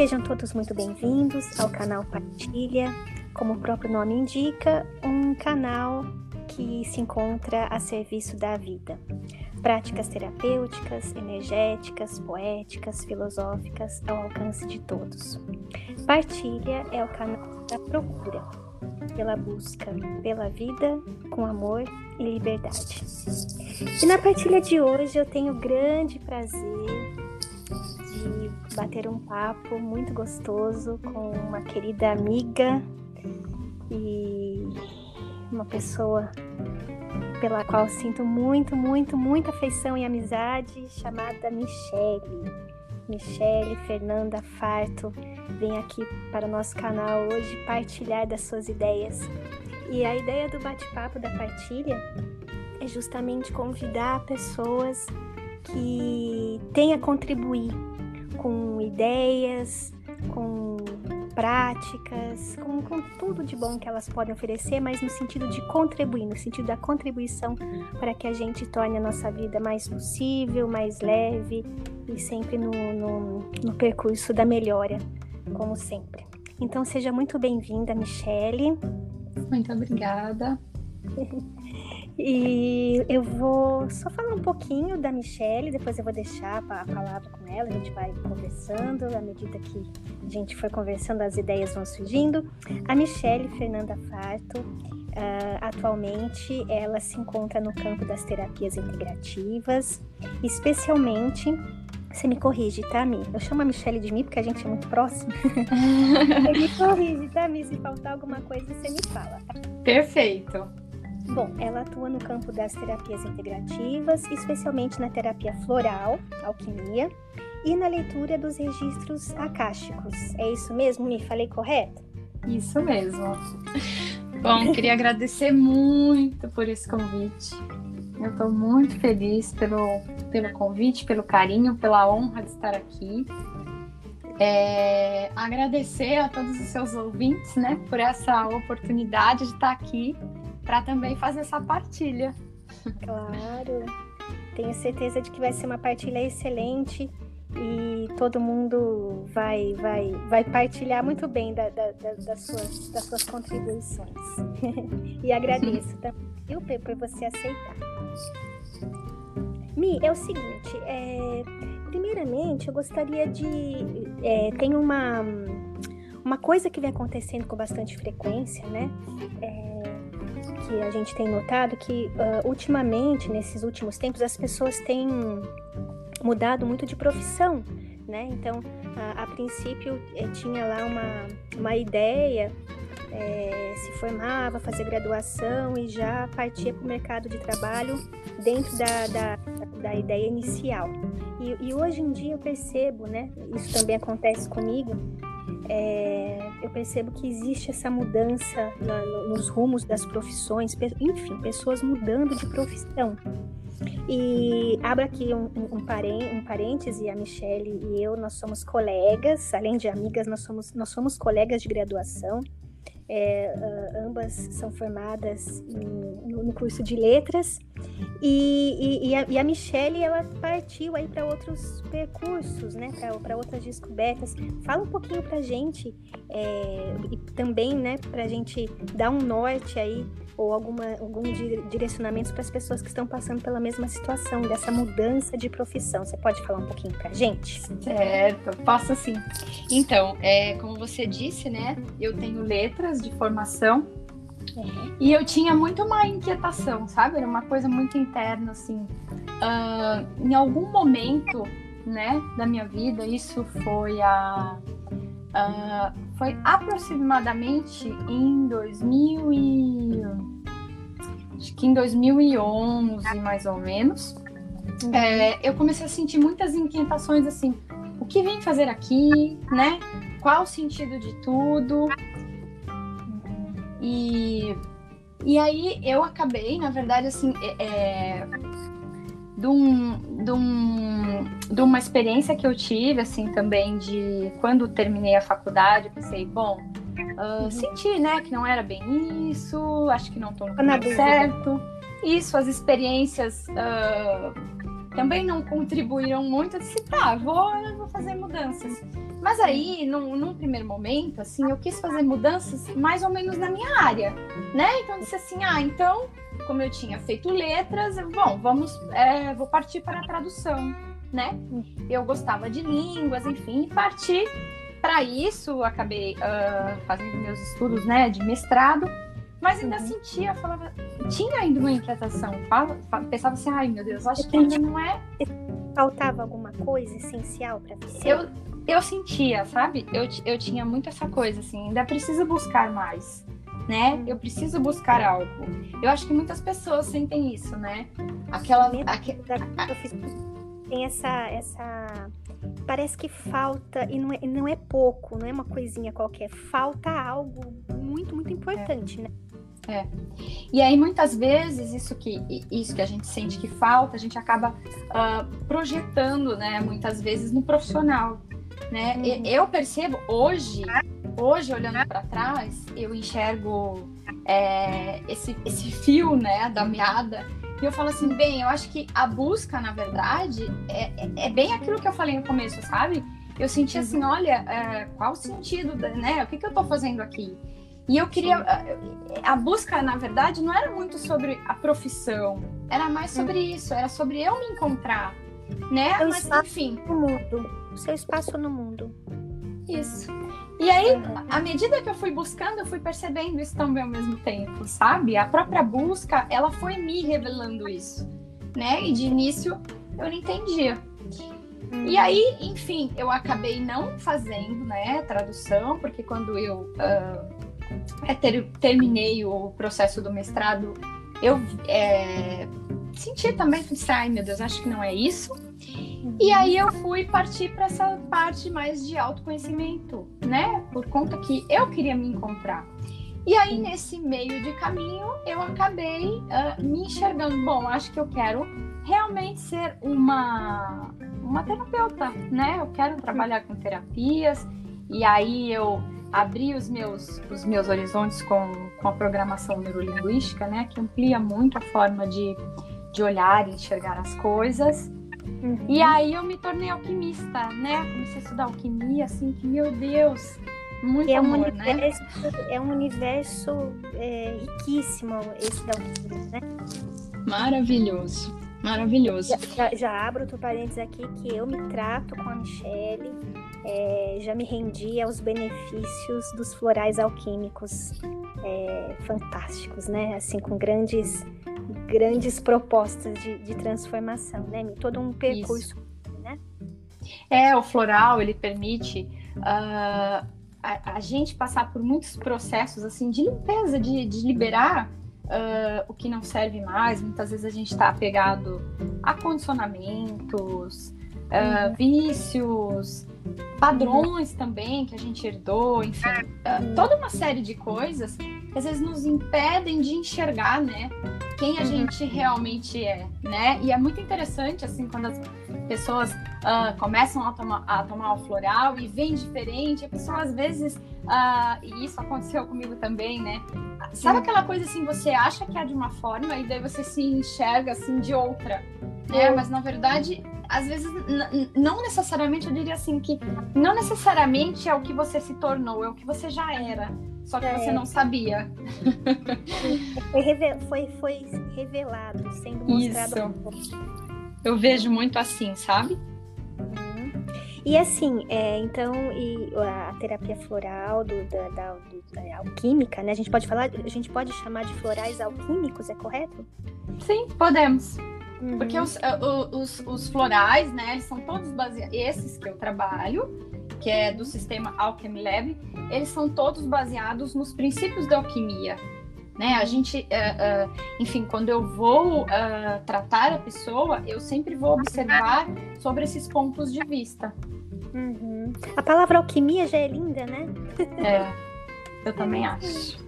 Sejam todos muito bem-vindos ao canal Partilha, como o próprio nome indica, um canal que se encontra a serviço da vida. Práticas terapêuticas, energéticas, poéticas, filosóficas, ao alcance de todos. Partilha é o canal da procura, pela busca, pela vida, com amor e liberdade. E na partilha de hoje eu tenho grande prazer de bater um papo muito gostoso com uma querida amiga e uma pessoa pela qual sinto muita afeição e amizade, chamada Michelle Fernanda Farto, vem aqui para o nosso canal hoje partilhar das suas ideias. E a ideia do bate-papo da partilha é justamente convidar pessoas que tenham a contribuir com ideias, com práticas, com tudo de bom que elas podem oferecer, mas no sentido de contribuir, no sentido da contribuição para que a gente torne a nossa vida mais possível, mais leve e sempre no percurso da melhora, como sempre. Então, seja muito bem-vinda, Michelle. Muito obrigada. E eu vou só falar um pouquinho da Michelle, depois eu vou deixar a palavra com ela, a gente vai conversando, à medida que a gente for conversando, as ideias vão surgindo. A Michelle Fernanda Farto, atualmente, ela se encontra no campo das terapias integrativas, especialmente... Você me corrige, tá, Mi? Eu chamo a Michelle de Mi porque a gente é muito próxima. Você me corrige, tá, Mi? Se faltar alguma coisa, você me fala. Perfeito. Bom, ela atua no campo das terapias integrativas, especialmente na terapia floral, alquimia, e na leitura dos registros akáshicos. É isso mesmo, Mi? Falei correto? Isso mesmo. Bom, queria agradecer muito por esse convite. Eu estou muito feliz pelo convite, pelo carinho, pela honra de estar aqui. Agradecer a todos os seus ouvintes, né, por essa oportunidade de estar aqui para também fazer essa partilha. Claro, tenho certeza de que vai ser uma partilha excelente e todo mundo vai partilhar muito bem das suas contribuições. E agradeço também, viu, Pê, por você aceitar. Mi, é o seguinte, primeiramente eu gostaria de... Tem uma coisa que vem acontecendo com bastante frequência, né? Que a gente tem notado que ultimamente, nesses últimos tempos, as pessoas têm mudado muito de profissão, né? Então, a princípio tinha lá uma ideia... se formava, fazia graduação e já partia para o mercado de trabalho dentro da ideia inicial. E hoje em dia eu percebo, né, isso também acontece comigo, eu percebo que existe essa mudança nos rumos das profissões, enfim, pessoas mudando de profissão. E abro aqui um parêntese, a Michelle e eu, nós somos colegas, além de amigas, nós somos colegas de graduação. Ambas são formadas no curso de letras e a Michelle, ela partiu aí para outros percursos, né, para outras descobertas. Fala um pouquinho para gente e também, né, para gente dar um norte aí ou algum direcionamento para as pessoas que estão passando pela mesma situação dessa mudança de profissão. Você pode falar um pouquinho para a gente? Certo, posso sim. Então, como você disse, né, eu tenho letras de formação e eu tinha muito uma inquietação, sabe? Era uma coisa muito interna, assim. Em algum momento, né, da minha vida, isso foi foi aproximadamente em 2011, mais ou menos. Eu comecei a sentir muitas inquietações, assim, o que vim fazer aqui, né? Qual o sentido de tudo? E aí eu acabei, na verdade, assim, de uma experiência que eu tive, assim, também de quando terminei a faculdade, eu pensei, bom, senti, né, que não era bem isso, acho que não estou no caminho certo. Isso, as experiências também não contribuíram muito. Eu disse, tá, eu vou fazer mudanças. Mas aí, num primeiro momento, assim, eu quis fazer mudanças mais ou menos na minha área, né? Então, eu disse assim, então, como eu tinha feito letras, vou partir para a tradução, né? Eu gostava de línguas, enfim, parti para isso, acabei fazendo meus estudos, né, de mestrado, mas ainda sentia, falava, tinha ainda uma inquietação, pensava assim, ai meu Deus, acho que ainda não é... Faltava alguma coisa essencial para você? Eu sentia, sabe? Eu tinha muito essa coisa, assim, ainda preciso buscar mais, né? Eu preciso buscar algo. Eu acho que muitas pessoas sentem isso, né? Tem essa... Parece que falta, e não é pouco, não é uma coisinha qualquer. Falta algo muito, muito importante, né? É. E aí, muitas vezes, isso que a gente sente que falta, a gente acaba projetando, né? Muitas vezes, no profissional. Né? Eu percebo hoje olhando para trás, eu enxergo esse fio, né, da meada, e eu falo assim, eu acho que a busca, na verdade, é bem aquilo que eu falei no começo, sabe? Eu senti assim, olha, qual o sentido, né? O que eu tô fazendo aqui? E eu queria... A busca, na verdade, não era muito sobre a profissão, era mais sobre isso, era sobre eu me encontrar, né? Mas, enfim... Seu espaço no mundo. Isso. E aí, à medida que eu fui buscando, eu fui percebendo isso também ao mesmo tempo, sabe? A própria busca, ela foi me revelando isso, né? E de início, eu não entendia. E aí, enfim, eu acabei não fazendo, né, tradução, porque quando eu terminei o processo do mestrado, eu senti também, pensei, ai meu Deus, acho que não é isso. E aí eu fui partir para essa parte mais de autoconhecimento, né? Por conta que eu queria me encontrar. E aí, nesse meio de caminho, eu acabei me enxergando. Bom, acho que eu quero realmente ser uma terapeuta, né? Eu quero trabalhar com terapias. E aí eu abri os meus horizontes com a programação neurolinguística, né? Que amplia muito a forma de olhar e enxergar as coisas. E aí eu me tornei alquimista, né? Comecei a estudar alquimia, assim, que, meu Deus, muito amor, universo, né? É um universo riquíssimo, esse da alquimia, né? Maravilhoso, maravilhoso. Já abro outro parênteses aqui, que eu me trato com a Michelle, já me rendi aos benefícios dos florais alquímicos fantásticos, né? Assim, com grandes propostas de transformação, né? Todo um percurso, isso, né? O floral, ele permite a gente passar por muitos processos, assim, de limpeza, de liberar o que não serve mais. Muitas vezes a gente está apegado a condicionamentos, vícios, padrões também que a gente herdou, enfim, toda uma série de coisas que às vezes nos impedem de enxergar, né, quem a gente realmente é, né? E é muito interessante, assim, quando as pessoas começam a tomar o floral e vem diferente, a pessoa às vezes, e isso aconteceu comigo também, né? Sabe aquela coisa assim, você acha que é de uma forma e daí você se enxerga assim de outra, né? Mas na verdade... Às vezes, não necessariamente, eu diria assim, que não necessariamente é o que você se tornou, é o que você já era, só que você não sabia. Foi revelado, sendo mostrado. Isso. Eu vejo muito assim, sabe? E assim, então, a terapia floral da alquímica, né? A gente pode chamar de florais alquímicos, é correto? Sim, podemos. Porque os florais, né, eles são todos baseados, esses que eu trabalho, que é do sistema Alchemy Lab, eles são todos baseados nos princípios da alquimia, né? A gente, enfim, quando eu vou tratar a pessoa, eu sempre vou observar sobre esses pontos de vista. A palavra alquimia já é linda, né? Eu também acho.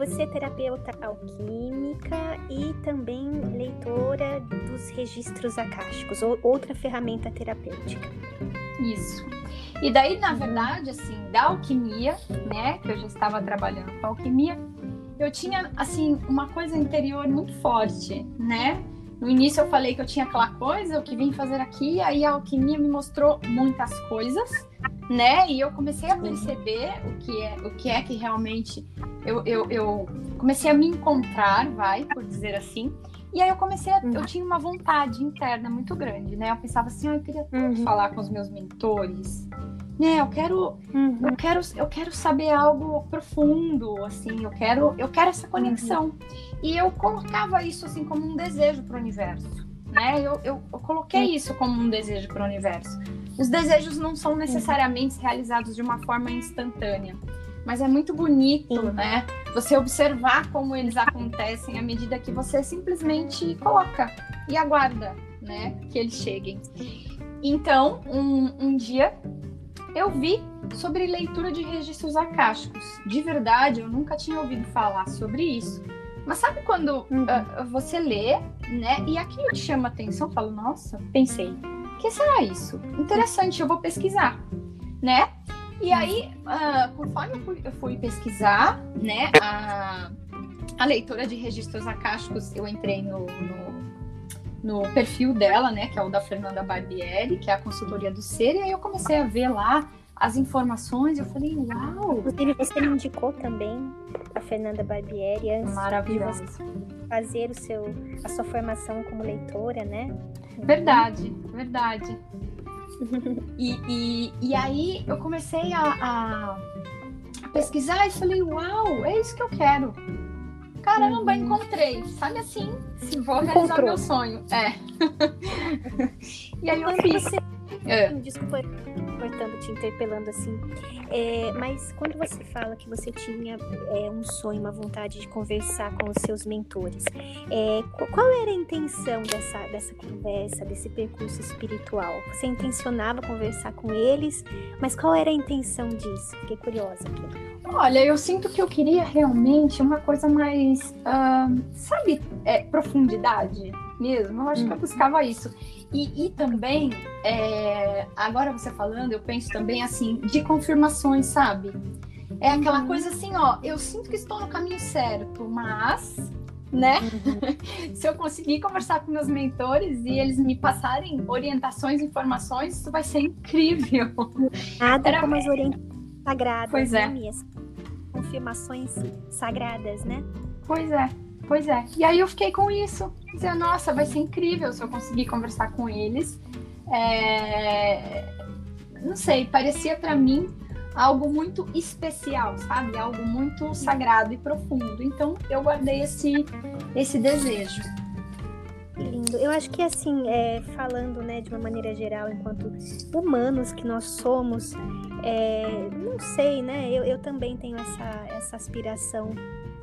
Você é terapeuta alquímica e também leitora dos registros akáshicos, outra ferramenta terapêutica. Isso. E daí, na verdade, assim, da alquimia, né, que eu já estava trabalhando com alquimia, eu tinha, assim, uma coisa interior muito forte, né? No início eu falei que eu tinha aquela coisa, o que vim fazer aqui, aí a alquimia me mostrou muitas coisas, né? E eu comecei a perceber o que é que realmente eu comecei a me encontrar, vai, por dizer assim. E aí eu tinha uma vontade interna muito grande, né? Eu pensava assim, eu queria tanto falar com os meus mentores, né? Eu quero saber algo profundo, assim, eu quero essa conexão. E eu colocava isso assim como um desejo para o universo, né? Eu coloquei isso como um desejo para o universo. Os desejos não são necessariamente realizados de uma forma instantânea. Mas é muito bonito, né? Você observar como eles acontecem à medida que você simplesmente coloca e aguarda, né? Que eles cheguem. Então, um dia eu vi sobre leitura de registros akáshicos. De verdade, eu nunca tinha ouvido falar sobre isso. Mas sabe quando você lê, né? E aquilo te chama atenção? Eu falo, nossa, pensei, o que será isso? Interessante, eu vou pesquisar, né? E aí, conforme eu fui pesquisar, né, a leitora de registros akáshicos, eu entrei no perfil dela, né, que é o da Fernanda Barbieri, que é a consultoria do ser, e aí eu comecei a ver lá as informações, eu falei, uau! Inclusive, você me indicou também a Fernanda Barbieri antes de você fazer a sua formação como leitora, né? Verdade, verdade. E aí eu comecei a pesquisar e falei, uau, é isso que eu quero. Caramba, encontrei. Sabe assim, se vou realizar meu sonho. É. E aí eu fiz... Desculpa, cortando, te interpelando assim. Mas quando você fala que você tinha um sonho, uma vontade de conversar com os seus mentores, qual era a intenção dessa conversa, desse percurso espiritual? Você intencionava conversar com eles, mas qual era a intenção disso? Fiquei curiosa aqui. Olha, eu sinto que eu queria realmente uma coisa mais, profundidade mesmo. Eu acho que eu buscava isso. E também, agora você falando, eu penso também assim, de confirmações, sabe? É aquela coisa assim, ó, eu sinto que estou no caminho certo, mas, né? Se eu conseguir conversar com meus mentores e eles me passarem orientações, informações, isso vai ser incrível. Nada como as orientações sagradas, pois é. Né? Confirmações sagradas, né? Pois é. E aí eu fiquei com isso. Dizer, nossa, vai ser incrível se eu conseguir conversar com eles. Não sei, parecia pra mim algo muito especial, sabe? Algo muito sagrado e profundo. Então, eu guardei esse desejo. Que lindo. Eu acho que, assim, falando, né, de uma maneira geral, enquanto humanos que nós somos, não sei, né? Eu também tenho essa aspiração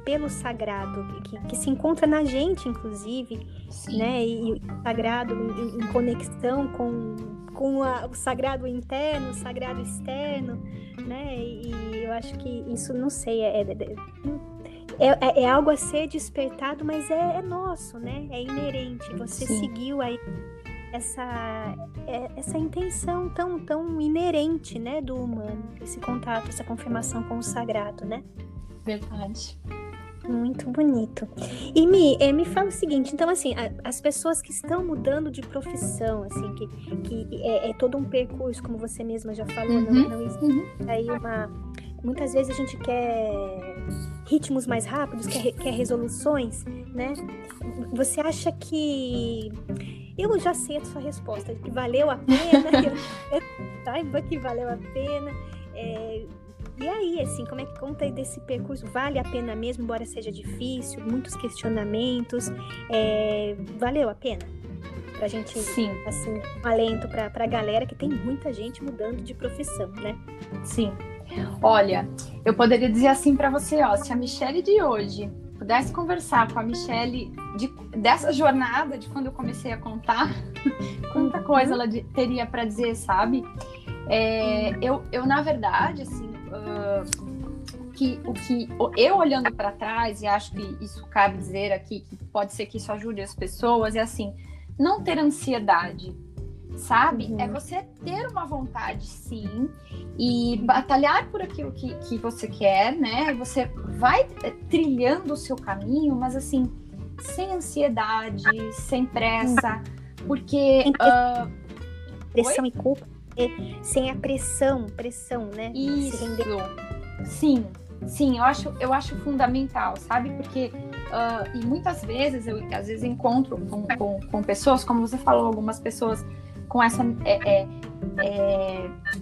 pelo sagrado, que se encontra na gente, inclusive, sim, né? E o sagrado em conexão com o sagrado interno, o sagrado externo, né? E eu acho que isso, não sei, é algo a ser despertado, mas é nosso, né? É inerente. Você sim, seguiu aí essa intenção tão, tão inerente, né, do humano, esse contato, essa confirmação com o sagrado, né? Verdade. Muito bonito. E me fala o seguinte, então assim, as pessoas que estão mudando de profissão, assim, que é todo um percurso, como você mesma já falou, não existe aí uma... Muitas vezes a gente quer ritmos mais rápidos, quer resoluções, né? Você acha que... Eu já sei a sua resposta, que valeu a pena, eu saiba que valeu a pena, E aí, assim, como é que conta desse percurso? Vale a pena mesmo, embora seja difícil, muitos questionamentos, valeu a pena? Pra gente, sim, assim, um alento pra galera, que tem muita gente mudando de profissão, né? Sim. Olha, eu poderia dizer assim pra você, ó, se a Michelle de hoje pudesse conversar com a Michelle dessa jornada, de quando eu comecei a contar, quanta coisa ela teria pra dizer, sabe? Eu, na verdade, assim, eu olhando para trás, e acho que isso cabe dizer aqui, que pode ser que isso ajude as pessoas, é assim, não ter ansiedade, sabe? É você ter uma vontade, sim, e batalhar por aquilo que você quer, né? Você vai trilhando o seu caminho, mas assim, sem ansiedade, sem pressa, porque... Pressão e culpa, sem a pressão, né? Isso, sim, eu acho fundamental, sabe? Porque, e muitas vezes, eu às vezes encontro com pessoas, como você falou, algumas pessoas com essa...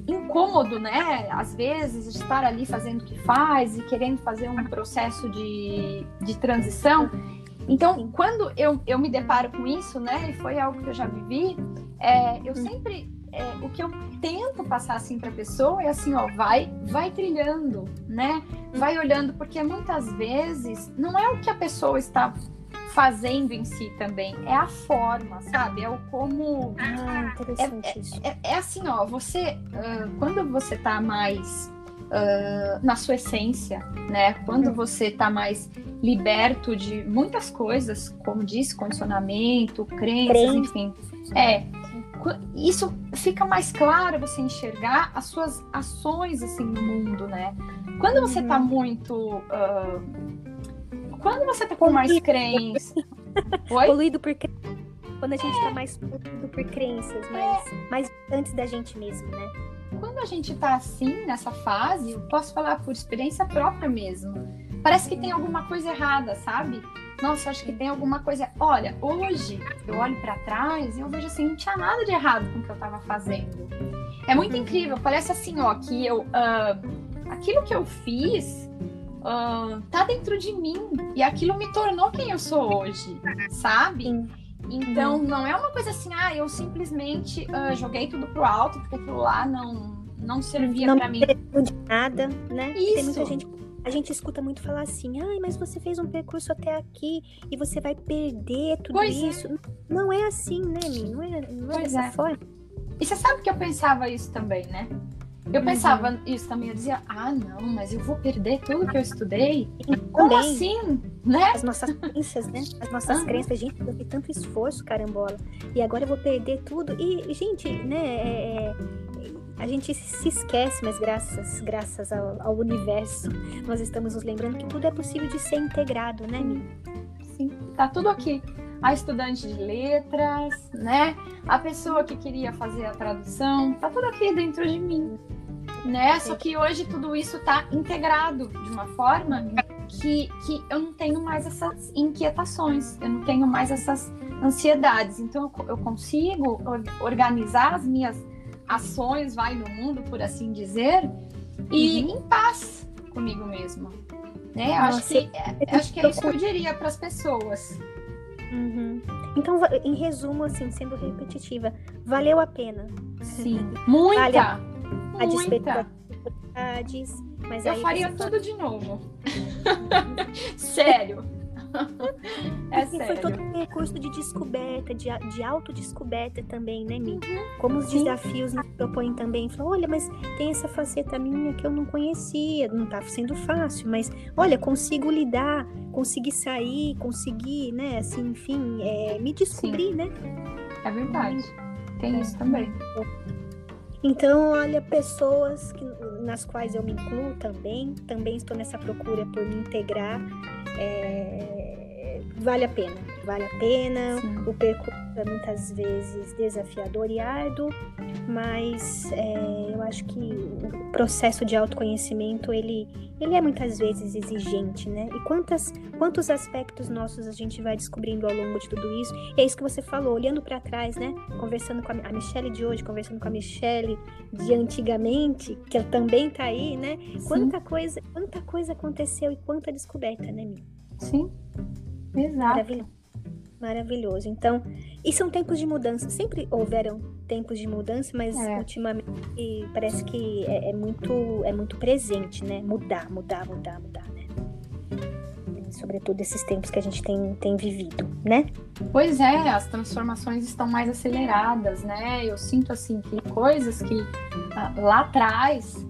incômodo, né? Às vezes, estar ali fazendo o que faz e querendo fazer um processo de transição. Então, quando eu me deparo com isso, né? E foi algo que eu já vivi, eu sempre... o que eu tento passar, assim, pra pessoa é assim, ó, vai trilhando, né? Vai olhando, porque muitas vezes não é o que a pessoa está fazendo em si também, é a forma, sabe? É o como... interessante isso. É assim, ó, você, quando você tá mais na sua essência, né? Quando você tá mais liberto de muitas coisas, como diz, condicionamento, crenças, enfim. Isso fica mais claro você enxergar as suas ações, assim, no mundo, né? Quando você tá muito... quando você tá com mais crenças... Poluído por crenças. Quando a gente tá mais poluído por crenças, mais antes da gente mesmo, né? Quando a gente tá assim, nessa fase, eu posso falar por experiência própria mesmo. Parece que tem alguma coisa errada, sabe? Nossa, acho que tem alguma coisa... Olha, hoje eu olho pra trás e eu vejo assim, não tinha nada de errado com o que eu tava fazendo. É muito incrível, parece assim, ó, que eu... aquilo que eu fiz tá dentro de mim e aquilo me tornou quem eu sou hoje, sabe? Então, não é uma coisa assim, eu simplesmente joguei tudo pro alto porque aquilo lá não servia pra mim. Não de nada, né? Isso. Tem muita gente... A gente escuta muito falar assim, mas você fez um percurso até aqui e você vai perder tudo isso. Não é assim, né, Mi? Não é dessa forma. E você sabe que eu pensava isso também, né? Eu pensava isso também, eu dizia, não, mas eu vou perder tudo que eu estudei? Como assim, né? As nossas crenças, né? As nossas crenças, gente, eu fiz tanto esforço, carambola, e agora eu vou perder tudo. E, gente, né, a gente se esquece, mas graças ao universo, nós estamos nos lembrando que tudo é possível de ser integrado, né, Mi? Sim, tá tudo aqui. A estudante de letras, né? A pessoa que queria fazer a tradução, tá tudo aqui dentro de mim, né? Só que hoje tudo isso tá integrado de uma forma que eu não tenho mais essas inquietações, eu não tenho mais essas ansiedades. Então, eu consigo organizar as minhas ações, vai no mundo, por assim dizer, e em paz comigo mesma, né? Acho que é isso que eu diria para as pessoas. Então, em resumo, assim, sendo repetitiva, valeu a pena. Sim, muita, vale a despeito das dificuldades, mas eu faria tudo de novo. Sério. Assim, sério. Foi todo um percurso de descoberta, de autodescoberta também, né, Mi? Como os desafios nos propõem também. Falam, olha, mas tem essa faceta minha que eu não conhecia, não estava sendo fácil, mas, olha, consigo lidar, consegui sair, consegui, né, assim, enfim, me descobrir, né? É verdade, tem isso também. Então, olha, pessoas nas quais eu me incluo também estou nessa procura por me integrar, vale a pena, sim. O percurso é muitas vezes desafiador e árduo, mas eu acho que o processo de autoconhecimento, ele é muitas vezes exigente, né? E quantos aspectos nossos a gente vai descobrindo ao longo de tudo isso, e é isso que você falou, olhando para trás, né? Conversando com a Michelle de hoje, conversando com a Michelle de antigamente, que ela também tá aí, né? Quanta coisa aconteceu e quanta descoberta, né, Mi? Sim, exato. Maravilhoso. Então, e são tempos de mudança, sempre houveram tempos de mudança, mas ultimamente parece que é muito presente, né? Mudar, né? Sobretudo esses tempos que a gente tem vivido, né? Pois é, as transformações estão mais aceleradas, né? Eu sinto, assim, que coisas que lá atrás...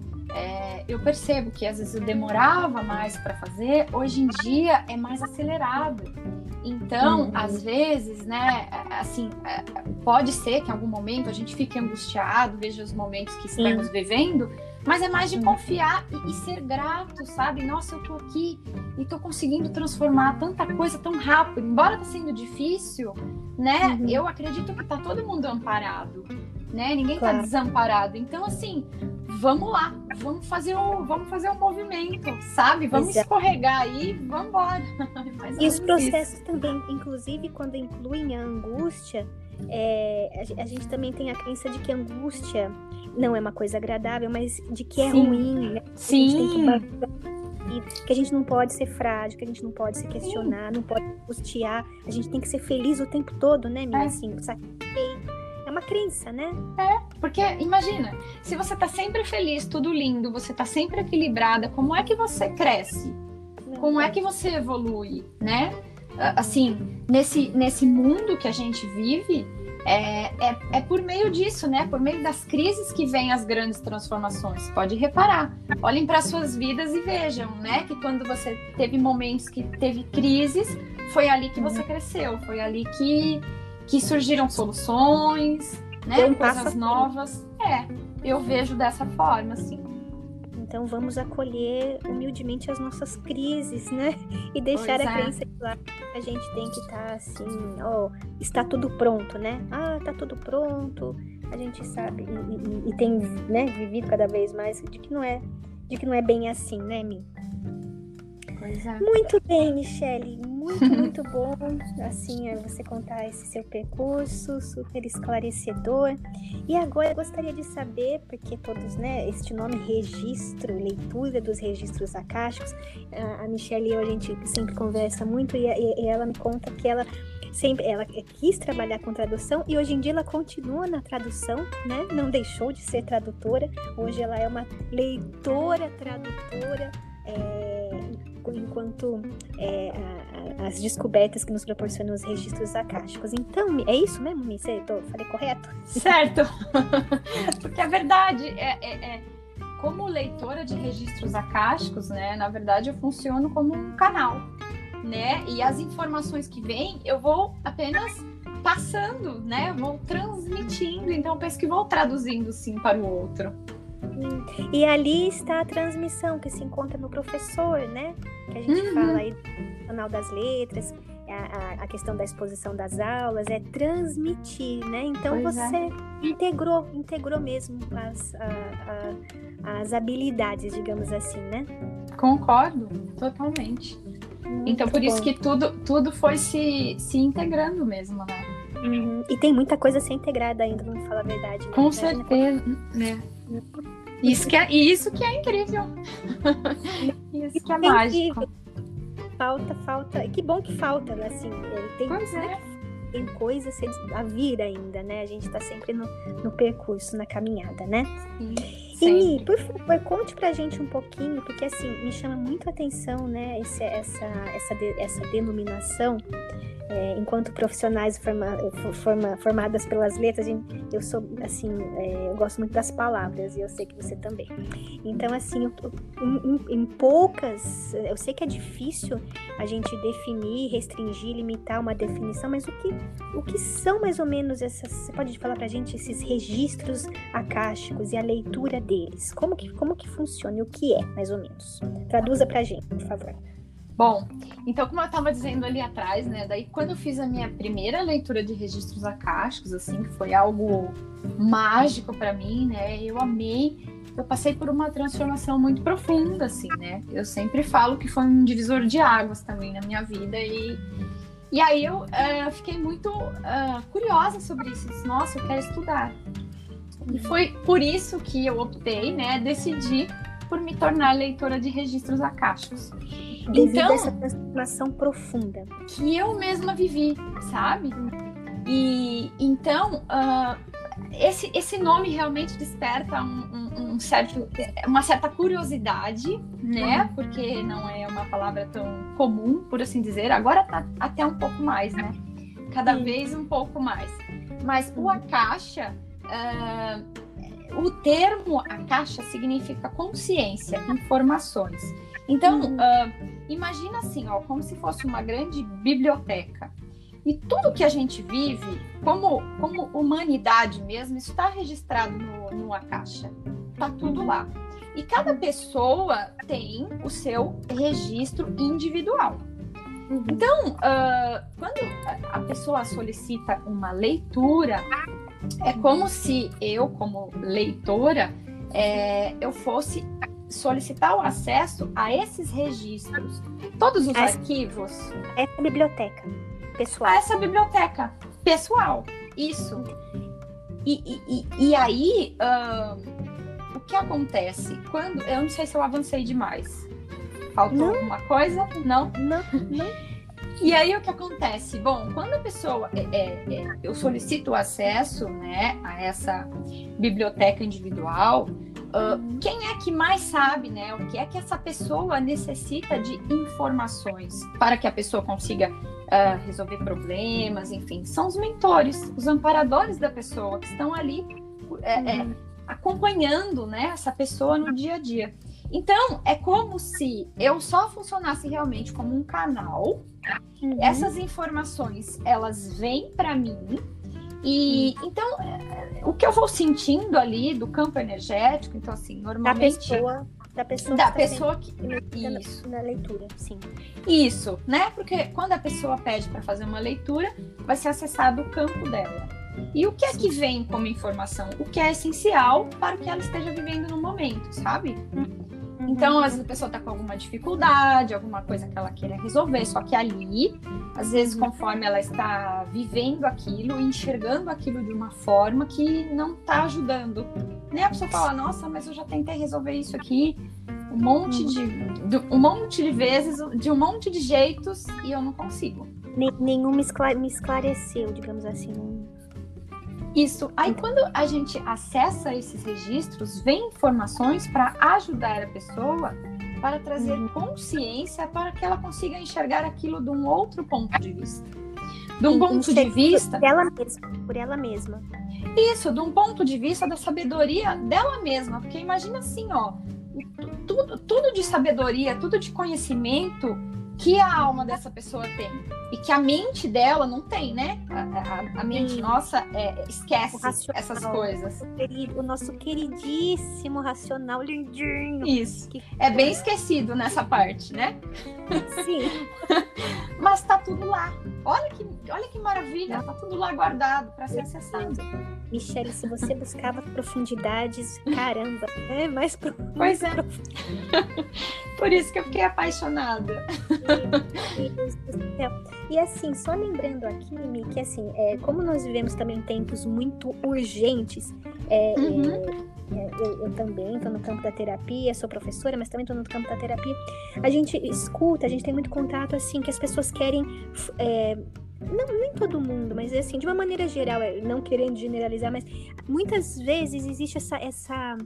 eu percebo que às vezes eu demorava mais para fazer, hoje em dia é mais acelerado. Então, às vezes, né, assim, pode ser que em algum momento a gente fique angustiado, veja os momentos que estamos vivendo, mas é mais de confiar e ser grato, sabe? Nossa, eu tô aqui e tô conseguindo transformar tanta coisa tão rápido. Embora tá sendo difícil, né, eu acredito que tá todo mundo amparado, né? Ninguém tá desamparado. Então, assim, vamos lá, vamos fazer um movimento, sabe? Vamos escorregar aí, vamos embora. E os processos também, inclusive, quando incluem a angústia, a gente também tem a crença de que a angústia não é uma coisa agradável, mas de que é ruim, né? Sim. A gente tem que a gente não pode ser frágil, que a gente não pode se questionar, não pode angustiar, a gente tem que ser feliz o tempo todo, né, minha? Assim, é uma crença, né? Porque, imagina, se você tá sempre feliz, tudo lindo, você tá sempre equilibrada, como é que você cresce? Como é que você evolui, né? Assim, nesse mundo que a gente vive, é por meio disso, né? Por meio das crises que vêm as grandes transformações. Pode reparar. Olhem para suas vidas e vejam, né? Que quando você teve momentos que teve crises, foi ali que você cresceu, foi ali que surgiram soluções, né? Coisas novas. Eu vejo dessa forma, assim. Então, vamos acolher humildemente as nossas crises, né? E deixar a crença de lado. A gente tem que estar assim, está tudo pronto, né? Está tudo pronto. A gente sabe e tem, né, vivido cada vez mais de que não é bem assim, né, Mi? Pois é. Muito bem, Michelle. Muito bom, assim, você contar esse seu percurso, super esclarecedor. E agora eu gostaria de saber, porque todos, né, este nome registro, leitura dos registros akáshicos, a Michelle e eu, a gente sempre conversa muito e ela me conta que ela quis trabalhar com tradução e hoje em dia ela continua na tradução, né, não deixou de ser tradutora, hoje ela é uma leitora, tradutora, enquanto as descobertas que nos proporcionam os registros akáshicos. Então, é isso mesmo, Mi? Falei correto? Certo! Porque a verdade como leitora de registros akáshicos, né, na verdade eu funciono como um canal, né? E as informações que vêm, eu vou apenas passando, né? Vou transmitindo, então eu penso que vou traduzindo, sim, para o outro. E ali está a transmissão que se encontra no professor, né? Que a gente fala aí no canal das letras, a questão da exposição das aulas, é transmitir, né? Então integrou mesmo as habilidades, digamos assim, né? Concordo, totalmente. Então por isso que tudo foi se integrando mesmo, né? E tem muita coisa a ser integrada ainda, vamos falar a verdade. Com certeza, né? Isso que é incrível. Isso que é mágico. Falta. Que bom que falta, assim. Tem coisa a vir ainda, né? A gente tá sempre no percurso, na caminhada, né? Sim, e, por favor, conte pra gente um pouquinho, porque, assim, me chama muito a atenção, né? Essa denominação. Enquanto profissionais formadas pelas letras, eu sou assim, eu gosto muito das palavras e eu sei que você também. Então, assim, em poucas, eu sei que é difícil a gente definir, restringir, limitar uma definição, mas o que são mais ou menos essas? Você pode falar pra gente esses registros akáshicos e a leitura deles? Como que funciona e o que é, mais ou menos? Traduza pra gente, por favor. Bom, então, como eu estava dizendo ali atrás, né, daí quando eu fiz a minha primeira leitura de registros akáshicos, assim, que foi algo mágico para mim, né, eu amei, eu passei por uma transformação muito profunda, assim, né, eu sempre falo que foi um divisor de águas também na minha vida e aí eu fiquei muito curiosa sobre isso, disse, nossa, eu quero estudar, e foi por isso que eu optei, né, decidi por me tornar leitora de registros akáshicos. Devido a essa transformação profunda. Que eu mesma vivi, sabe? E então, esse nome realmente desperta uma certa curiosidade, né? Porque não é uma palavra tão comum, por assim dizer. Agora tá até um pouco mais, né? Cada vez um pouco mais. Mas o akasha... o termo akasha significa consciência, informações. Então, Imagina assim, ó, como se fosse uma grande biblioteca. E tudo que a gente vive, como humanidade mesmo, isso está registrado no Akasha. Está tudo lá. E cada pessoa tem o seu registro individual. Então, quando a pessoa solicita uma leitura, é como se eu, como leitora, eu fosse solicitar o acesso a esses registros. Todos os arquivos. Essa biblioteca pessoal. Essa biblioteca pessoal, isso. E aí, o que acontece? Quando, eu não sei se eu avancei demais. Faltou alguma coisa? Não. E aí, o que acontece? Bom, quando a pessoa... eu solicito o acesso, né, a essa biblioteca individual, quem é que mais sabe, né, o que é que essa pessoa necessita de informações para que a pessoa consiga resolver problemas, enfim. São os mentores, os amparadores da pessoa, que estão ali acompanhando, né, essa pessoa no dia a dia. Então, é como se eu só funcionasse realmente como um canal. Uhum. Essas informações, elas vêm para mim. E, então, o que eu vou sentindo ali do campo energético, então, assim, normalmente... Da pessoa que isso. Na leitura, sim. Isso, né? Porque quando a pessoa pede para fazer uma leitura, vai ser acessado o campo dela. E o que é que vem como informação? O que é essencial para o que ela esteja vivendo no momento, sabe? Então, às vezes a pessoa está com alguma dificuldade, alguma coisa que ela queira resolver, só que ali, às vezes, conforme ela está vivendo aquilo, enxergando aquilo de uma forma que não está ajudando. Né? A pessoa fala, nossa, mas eu já tentei resolver isso aqui um monte de vezes, de um monte de jeitos, e eu não consigo. Nenhum me esclareceu, digamos assim. Isso. Aí quando a gente acessa esses registros, vem informações para ajudar a pessoa, para trazer consciência, para que ela consiga enxergar aquilo de um outro ponto de vista. De um ponto de vista... Por ela mesma. Isso, de um ponto de vista da sabedoria dela mesma. Porque imagina assim, ó, tudo de sabedoria, tudo de conhecimento que a alma dessa pessoa tem e que a mente dela não tem, né? A mente nossa esquece essas coisas. O nosso queridíssimo racional lindinho. Isso. É bem esquecido nessa parte, né? Sim. Mas tá tudo lá. Olha que maravilha, tá tudo lá guardado para ser acessado. Michelle, se você buscava profundidades, caramba, é mais profundo. Pois é. Por isso que eu fiquei apaixonada. E assim, só lembrando aqui, Mi, que assim, como nós vivemos também tempos muito urgentes, eu também estou no campo da terapia, sou professora, mas também estou no campo da terapia. A gente escuta, a gente tem muito contato, assim, que as pessoas querem... Não, nem todo mundo, mas assim, de uma maneira geral, não querendo generalizar, mas muitas vezes existe essa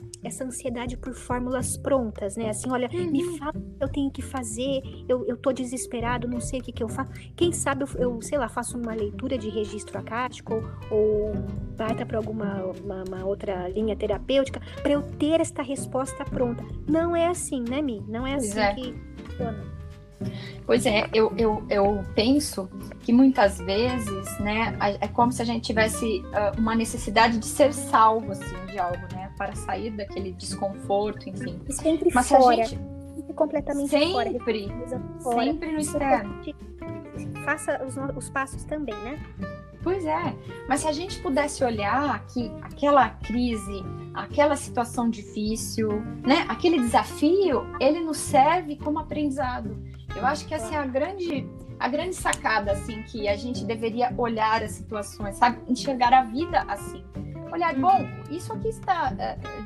ansiedade por fórmulas prontas, né? Assim, olha, me fala o que eu tenho que fazer, eu tô desesperado, não sei o que eu faço. Quem sabe eu sei lá, faço uma leitura de registro akáshico ou parta para uma outra linha terapêutica para eu ter esta resposta pronta. Não é assim, né, Mi? Não é assim que funciona. Pois é, eu penso que muitas vezes, né, é como se a gente tivesse uma necessidade de ser salvo, assim, de algo, né, para sair daquele desconforto, enfim. E sempre mas fora, a gente... completamente fora. Sempre no externo. Faça os passos também, né? Pois é, mas se a gente pudesse olhar que aquela crise, aquela situação difícil, né, aquele desafio, ele nos serve como aprendizado. Eu acho que essa é a grande sacada, assim, que a gente deveria olhar as situações, sabe? Enxergar a vida assim. Olhar, bom, isso aqui está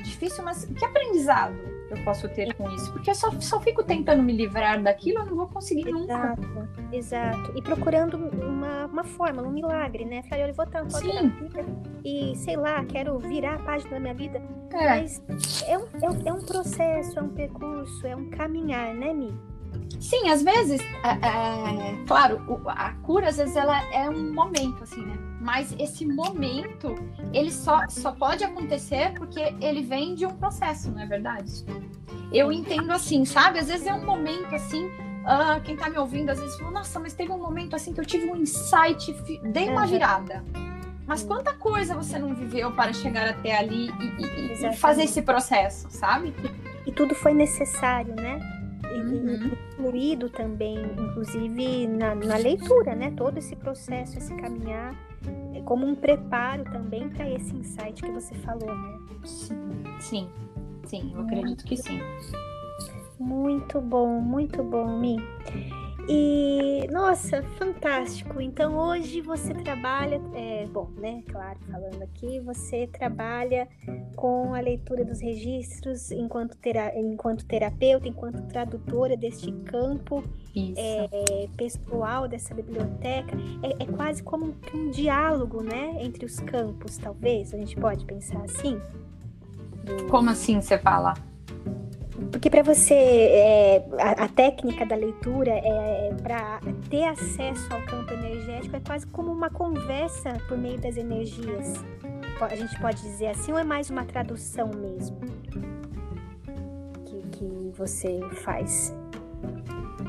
difícil, mas que aprendizado eu posso ter com isso? Porque eu só fico tentando me livrar daquilo, eu não vou conseguir nunca. Exato. E procurando uma fórmula, um milagre, né? Falei, eu vou estar um pouco na vida e, sei lá, quero virar a página da minha vida. Mas é um processo, é um percurso, é um caminhar, né, Mi? Sim, às vezes, claro, a cura, às vezes, ela é um momento, assim, né? Mas esse momento, ele só pode acontecer porque ele vem de um processo, não é verdade? Eu entendo assim, sabe? Às vezes é um momento, assim, Quem tá me ouvindo às vezes fala, nossa, mas teve um momento assim que eu tive um insight, dei uma virada. Mas quanta coisa você não viveu para chegar até ali e fazer esse processo, sabe? E tudo foi necessário, né? Incluído também, inclusive na leitura, né? Todo esse processo, esse caminhar, como um preparo também para esse insight que você falou, né? Sim, eu acredito que sim. Muito bom, Mi. E, nossa, fantástico. Então, hoje você trabalha, bom, né, claro, falando aqui, você trabalha com a leitura dos registros enquanto terapeuta, enquanto tradutora deste campo pessoal, dessa biblioteca. É quase como um diálogo, né, entre os campos, talvez, a gente pode pensar assim? Como assim você fala? Porque para você, a técnica da leitura, para ter acesso ao campo energético, é quase como uma conversa por meio das energias. A gente pode dizer assim, ou é mais uma tradução mesmo que você faz?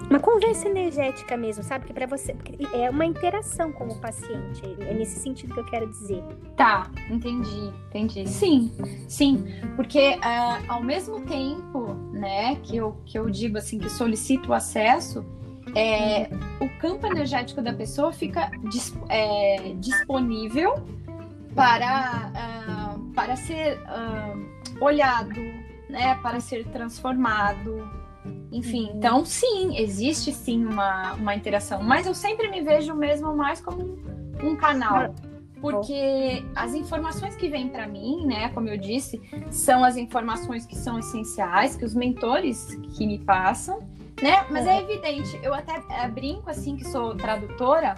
Uma conversa energética mesmo, sabe? Que para você é uma interação com o paciente. É nesse sentido que eu quero dizer. Tá, entendi. Sim, porque ao mesmo tempo, né, que eu digo assim, que solicito o acesso, o campo energético da pessoa fica disponível para ser olhado, né, para ser transformado. Enfim, então sim, existe sim uma interação, mas eu sempre me vejo mesmo mais como um canal, porque as informações que vêm para mim, né, como eu disse, são as informações que são essenciais, que os mentores que me passam, né, mas é evidente, eu até brinco assim que sou tradutora,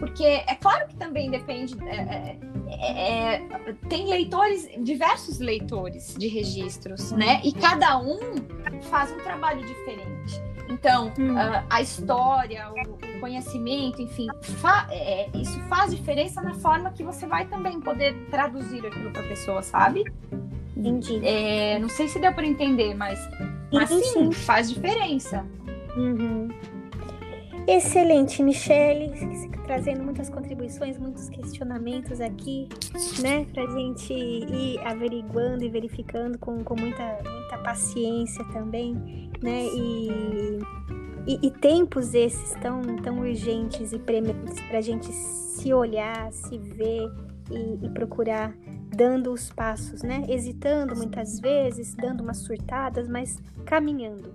porque é claro que também depende, tem leitores, diversos leitores de registros, né, e cada um faz um trabalho diferente. Então, a história, o conhecimento, enfim, isso faz diferença na forma que você vai também poder traduzir aquilo para a pessoa, sabe? Entendi. Não sei se deu para entender, mas sim, faz diferença. Excelente, Michelle, trazendo muitas contribuições, muitos questionamentos aqui, né, pra gente ir averiguando e verificando com muita paciência também, né, e tempos esses tão urgentes e prementes pra gente se olhar, se ver e procurar, dando os passos, né, hesitando muitas vezes, dando umas surtadas, mas caminhando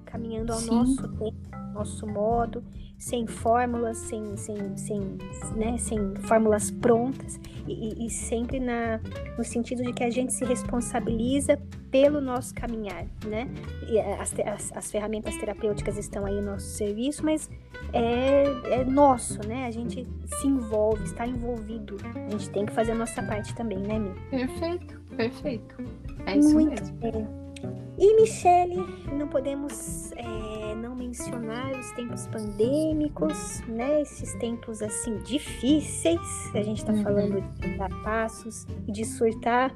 ao nosso tempo, nosso modo, sem fórmulas, sem fórmulas prontas e sempre no sentido de que a gente se responsabiliza pelo nosso caminhar, né? E as ferramentas terapêuticas estão aí no nosso serviço, mas é nosso, né? A gente se envolve, está envolvido. A gente tem que fazer a nossa parte também, né, Mi? Perfeito. É isso muito mesmo. Bem. E, Michelle, não podemos não mencionar os tempos pandêmicos, né? Esses tempos, assim, difíceis. A gente está falando de dar passos e de surtar.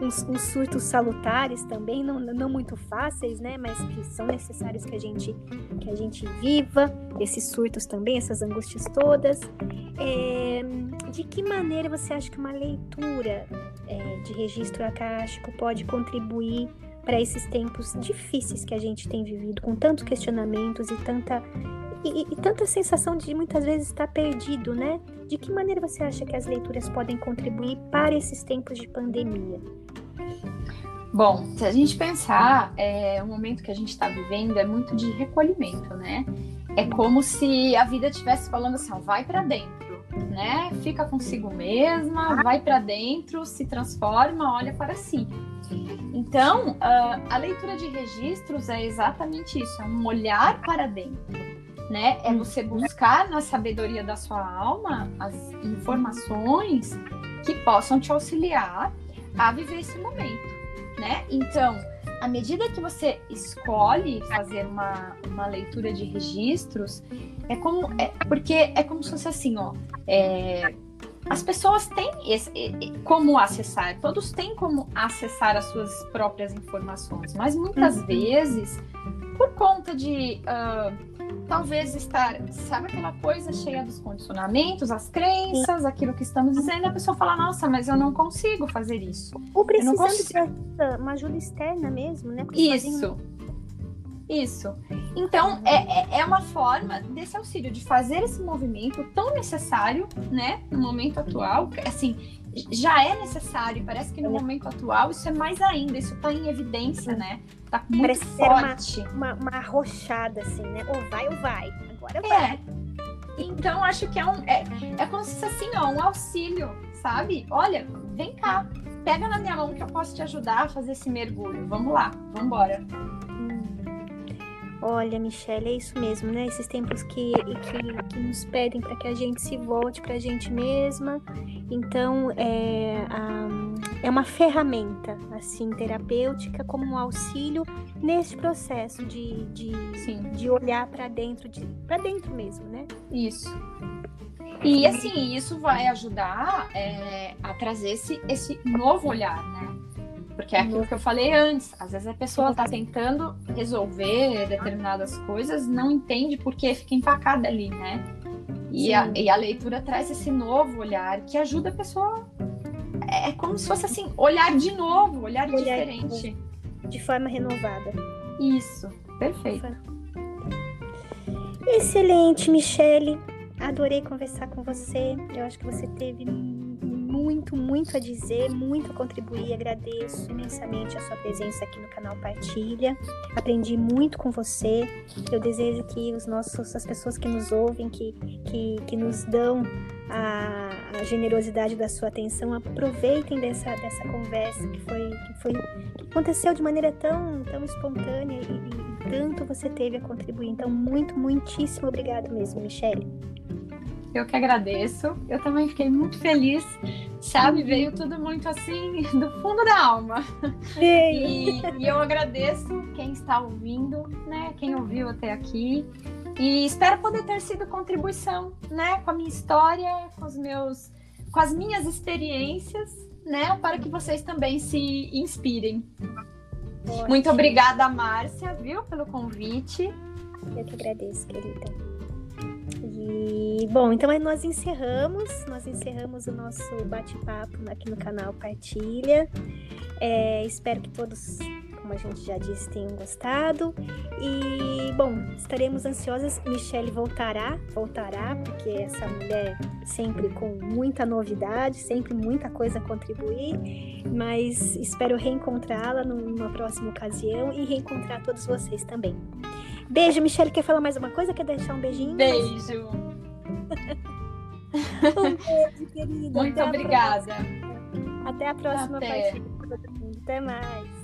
Uns surtos salutares também, não muito fáceis, né? Mas que são necessários que a gente viva. Esses surtos também, essas angústias todas. De que maneira você acha que uma leitura de registro akáshico pode contribuir para esses tempos difíceis que a gente tem vivido, com tantos questionamentos e tanta sensação de muitas vezes estar perdido, né? De que maneira você acha que as leituras podem contribuir para esses tempos de pandemia? Bom, se a gente pensar, o momento que a gente está vivendo é muito de recolhimento, né? É como se a vida estivesse falando assim, ó, vai para dentro, né? Fica consigo mesma, vai para dentro, se transforma, olha para si. Então, a leitura de registros é exatamente isso, é um olhar para dentro, né? É você buscar na sabedoria da sua alma as informações que possam te auxiliar a viver esse momento, né? Então, à medida que você escolhe fazer uma leitura de registros, porque é como se fosse assim, ó... As pessoas têm como acessar, todos têm como acessar as suas próprias informações, mas muitas vezes, por conta de talvez estar, sabe aquela coisa cheia dos condicionamentos, as crenças, aquilo que estamos dizendo, a pessoa fala, nossa, mas eu não consigo fazer isso. Ou precisando de uma ajuda externa mesmo, né? Porque isso. Então, é uma forma desse auxílio, de fazer esse movimento tão necessário, né? No momento atual, assim, já é necessário, parece que no momento atual isso é mais ainda, isso tá em evidência, né? Tá muito parece forte. Ser uma arrochada, assim, né? Ou vai, agora vai. Então, acho que é como se fosse assim, ó, um auxílio, sabe? Olha, vem cá, pega na minha mão que eu posso te ajudar a fazer esse mergulho. Vamos lá, vamos embora. Olha, Michelle, é isso mesmo, né? Esses tempos que nos pedem para que a gente se volte para a gente mesma. Então, é uma ferramenta, assim, terapêutica, como um auxílio nesse processo de olhar para dentro, para dentro mesmo, né? Isso. E, assim, isso vai ajudar a trazer esse novo olhar, né? Porque é aquilo que eu falei antes, às vezes a pessoa está tentando resolver determinadas coisas, não entende porque fica empacada ali, né? E a leitura traz esse novo olhar que ajuda a pessoa, é como se fosse assim, olhar de novo, olhar diferente. De forma renovada. Isso, perfeito. Excelente, Michelle, adorei conversar com você, eu acho que você teve muito, muito a dizer, muito a contribuir. Agradeço imensamente a sua presença aqui no canal Partilha. Aprendi muito com você. Eu desejo que as pessoas que nos ouvem, que nos dão a generosidade da sua atenção, aproveitem dessa conversa que aconteceu de maneira tão, tão espontânea e tanto você teve a contribuir. Então, muito, muitíssimo obrigado mesmo, Michelle. Eu que agradeço, eu também fiquei muito feliz, sabe, veio tudo muito assim, do fundo da alma, e eu agradeço quem está ouvindo, né, quem ouviu até aqui, e espero poder ter sido contribuição, né, com a minha história, com as minhas experiências, né, para que vocês também se inspirem. Boa. Muito obrigada, Márcia, viu, pelo convite. Eu que agradeço, querida. E, bom, então nós encerramos o nosso bate-papo aqui no canal Partilha. Espero que todos, como a gente já disse, tenham gostado. E, bom, estaremos ansiosas. Michelle voltará, porque essa mulher sempre com muita novidade, sempre muita coisa a contribuir. Mas espero reencontrá-la numa próxima ocasião e reencontrar todos vocês também. Beijo, Michelle. Quer falar mais uma coisa? Quer deixar um beijinho? Beijo. Um beijo, querida. Muito obrigada. Até a próxima partida. Até mais.